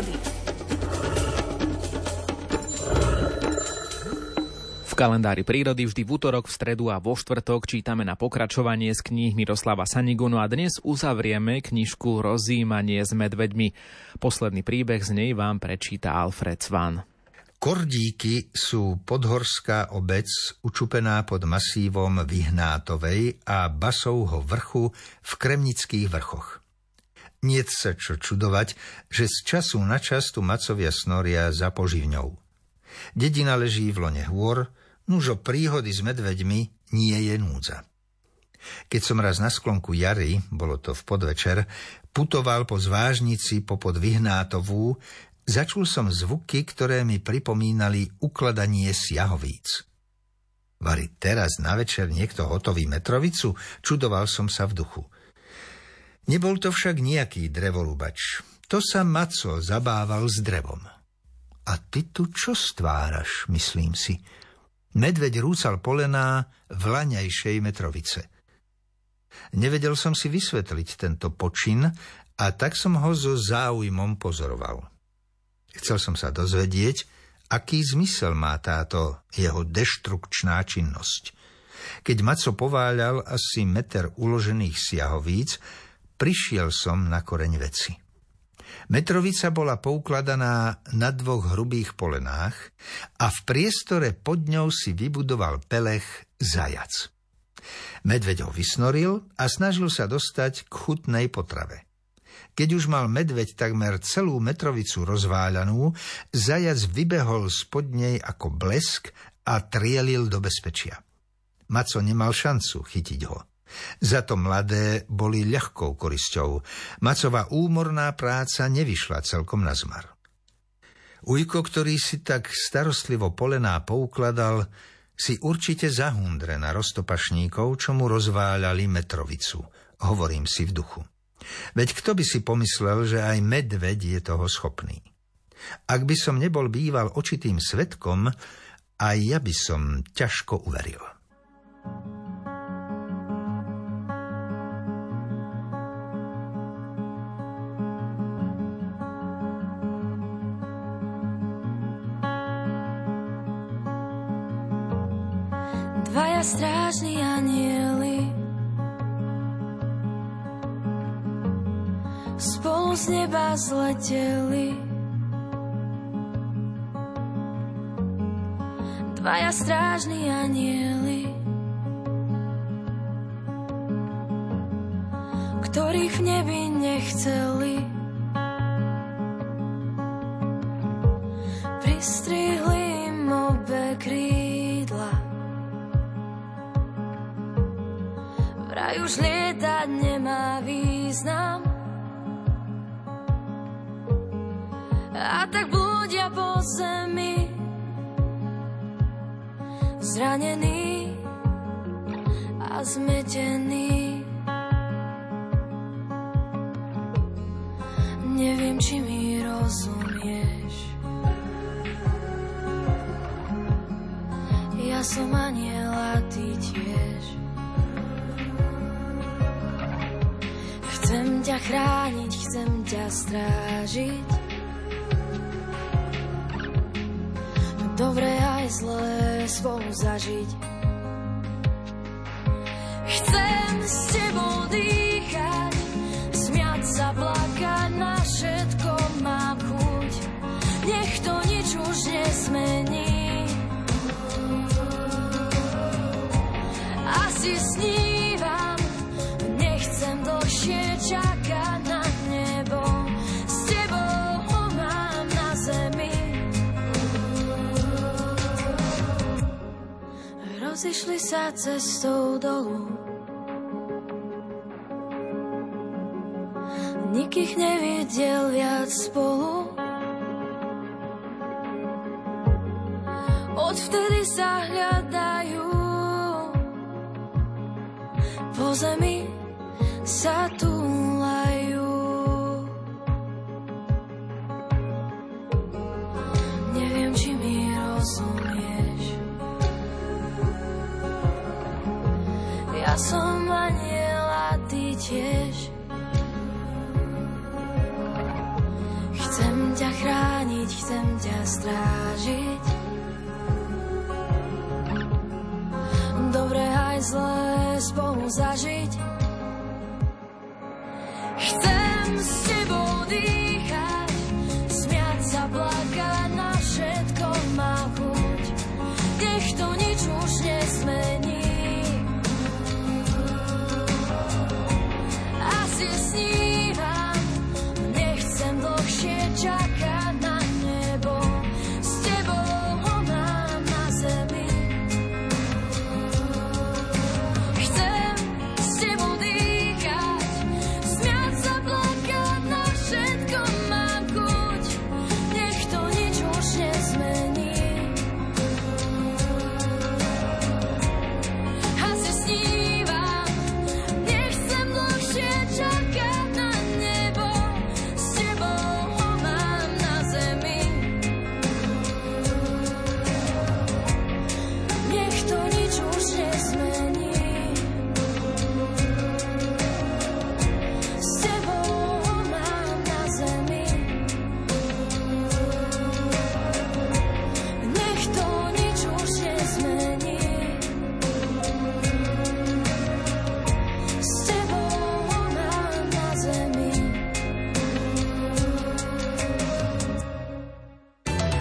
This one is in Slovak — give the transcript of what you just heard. prírody. V kalendári prírody vždy v utorok, v stredu a vo štvrtok čítame na pokračovanie z kníh Miroslava Sanigu, no a dnes uzavrieme knižku Rozumenie s medveďmi. Posledný príbeh z nej vám prečíta Alfred Svan. Kordíky sú podhorská obec učupená pod masívom Vyhnátovej a Basovho vrchu v Kremnických vrchoch. Niet sa čo čudovať, že z času na čas tu macovia snoria za poživňou. Dedina leží v lone hôr, nuž o príhody s medveďmi nie je núdza. Keď som raz na sklonku jary, bolo to v podvečer, putoval po zvážnici popod Vyhnátovú, začul som zvuky, ktoré mi pripomínali ukladanie siahovíc. Vari teraz na večer niekto hotoví metrovicu, čudoval som sa v duchu. Nebol to však nejaký drevorúbač. To sa maco zabával s drevom. A ty tu čo stváraš, myslím si. Medveď rúcal polená v laňajšej metrovice. Nevedel som si vysvetliť tento počin a tak som ho so záujmom pozoroval. Chcel som sa dozvedieť, aký zmysel má táto jeho deštrukčná činnosť. Keď maco pováľal asi meter uložených siahovíc, prišiel som na koreň veci. Metrovica bola poukladaná na dvoch hrubých polenách a v priestore pod ňou si vybudoval pelech zajac. Medveď ho vysnoril a snažil sa dostať k chutnej potrave. Keď už mal medveď takmer celú metrovicu rozváľanú, zajac vybehol spod nej ako blesk a trielil do bezpečia. Maco nemal šancu chytiť ho. Za to mladé boli ľahkou korisťou. Macová úmorná práca nevyšla celkom na zmar. Ujko, ktorý si tak starostlivo polená poukladal, si určite zahundre na roztopašníkov, čo mu rozváľali metrovicu, hovorím si v duchu. Veď kto by si pomyslel, že aj medveď je toho schopný. Ak by som nebol býval očitým svedkom, aj ja by som ťažko uveril. Dvaja strážni anjeli spolu z neba zleteli. Dvaja strážni anjeli, ktorých v nebi nechceli, pristrihli im obe krídla. Vraj už lietať nemá význam, a tak blúdia po zemi, zranení a zmetení. Neviem, či mi rozumieš. Ja som anjel a ty tiež. Chcem ťa chrániť, chcem ťa strážiť. Dobre aj zlé spolu zažiť. Chcem s tebou dýchať, smiať sa, plakať, na všetko mám chuť. Nech to nič už nezmení. Asi snívam, nechcem dlhšie čakať na nebo. S tebou mám na zemi. Rozišli sa cestou dolu, nik ich nevidel viac spolu. Odvtedy sa hľadajú, po zemi sa túlajú. Neviem, či mi rozumieš. Ja som anjel a ty tiež. Chcem ťa strážiť. Dobre aj zlé spolu zažiť. Chcem s tebou dýchať.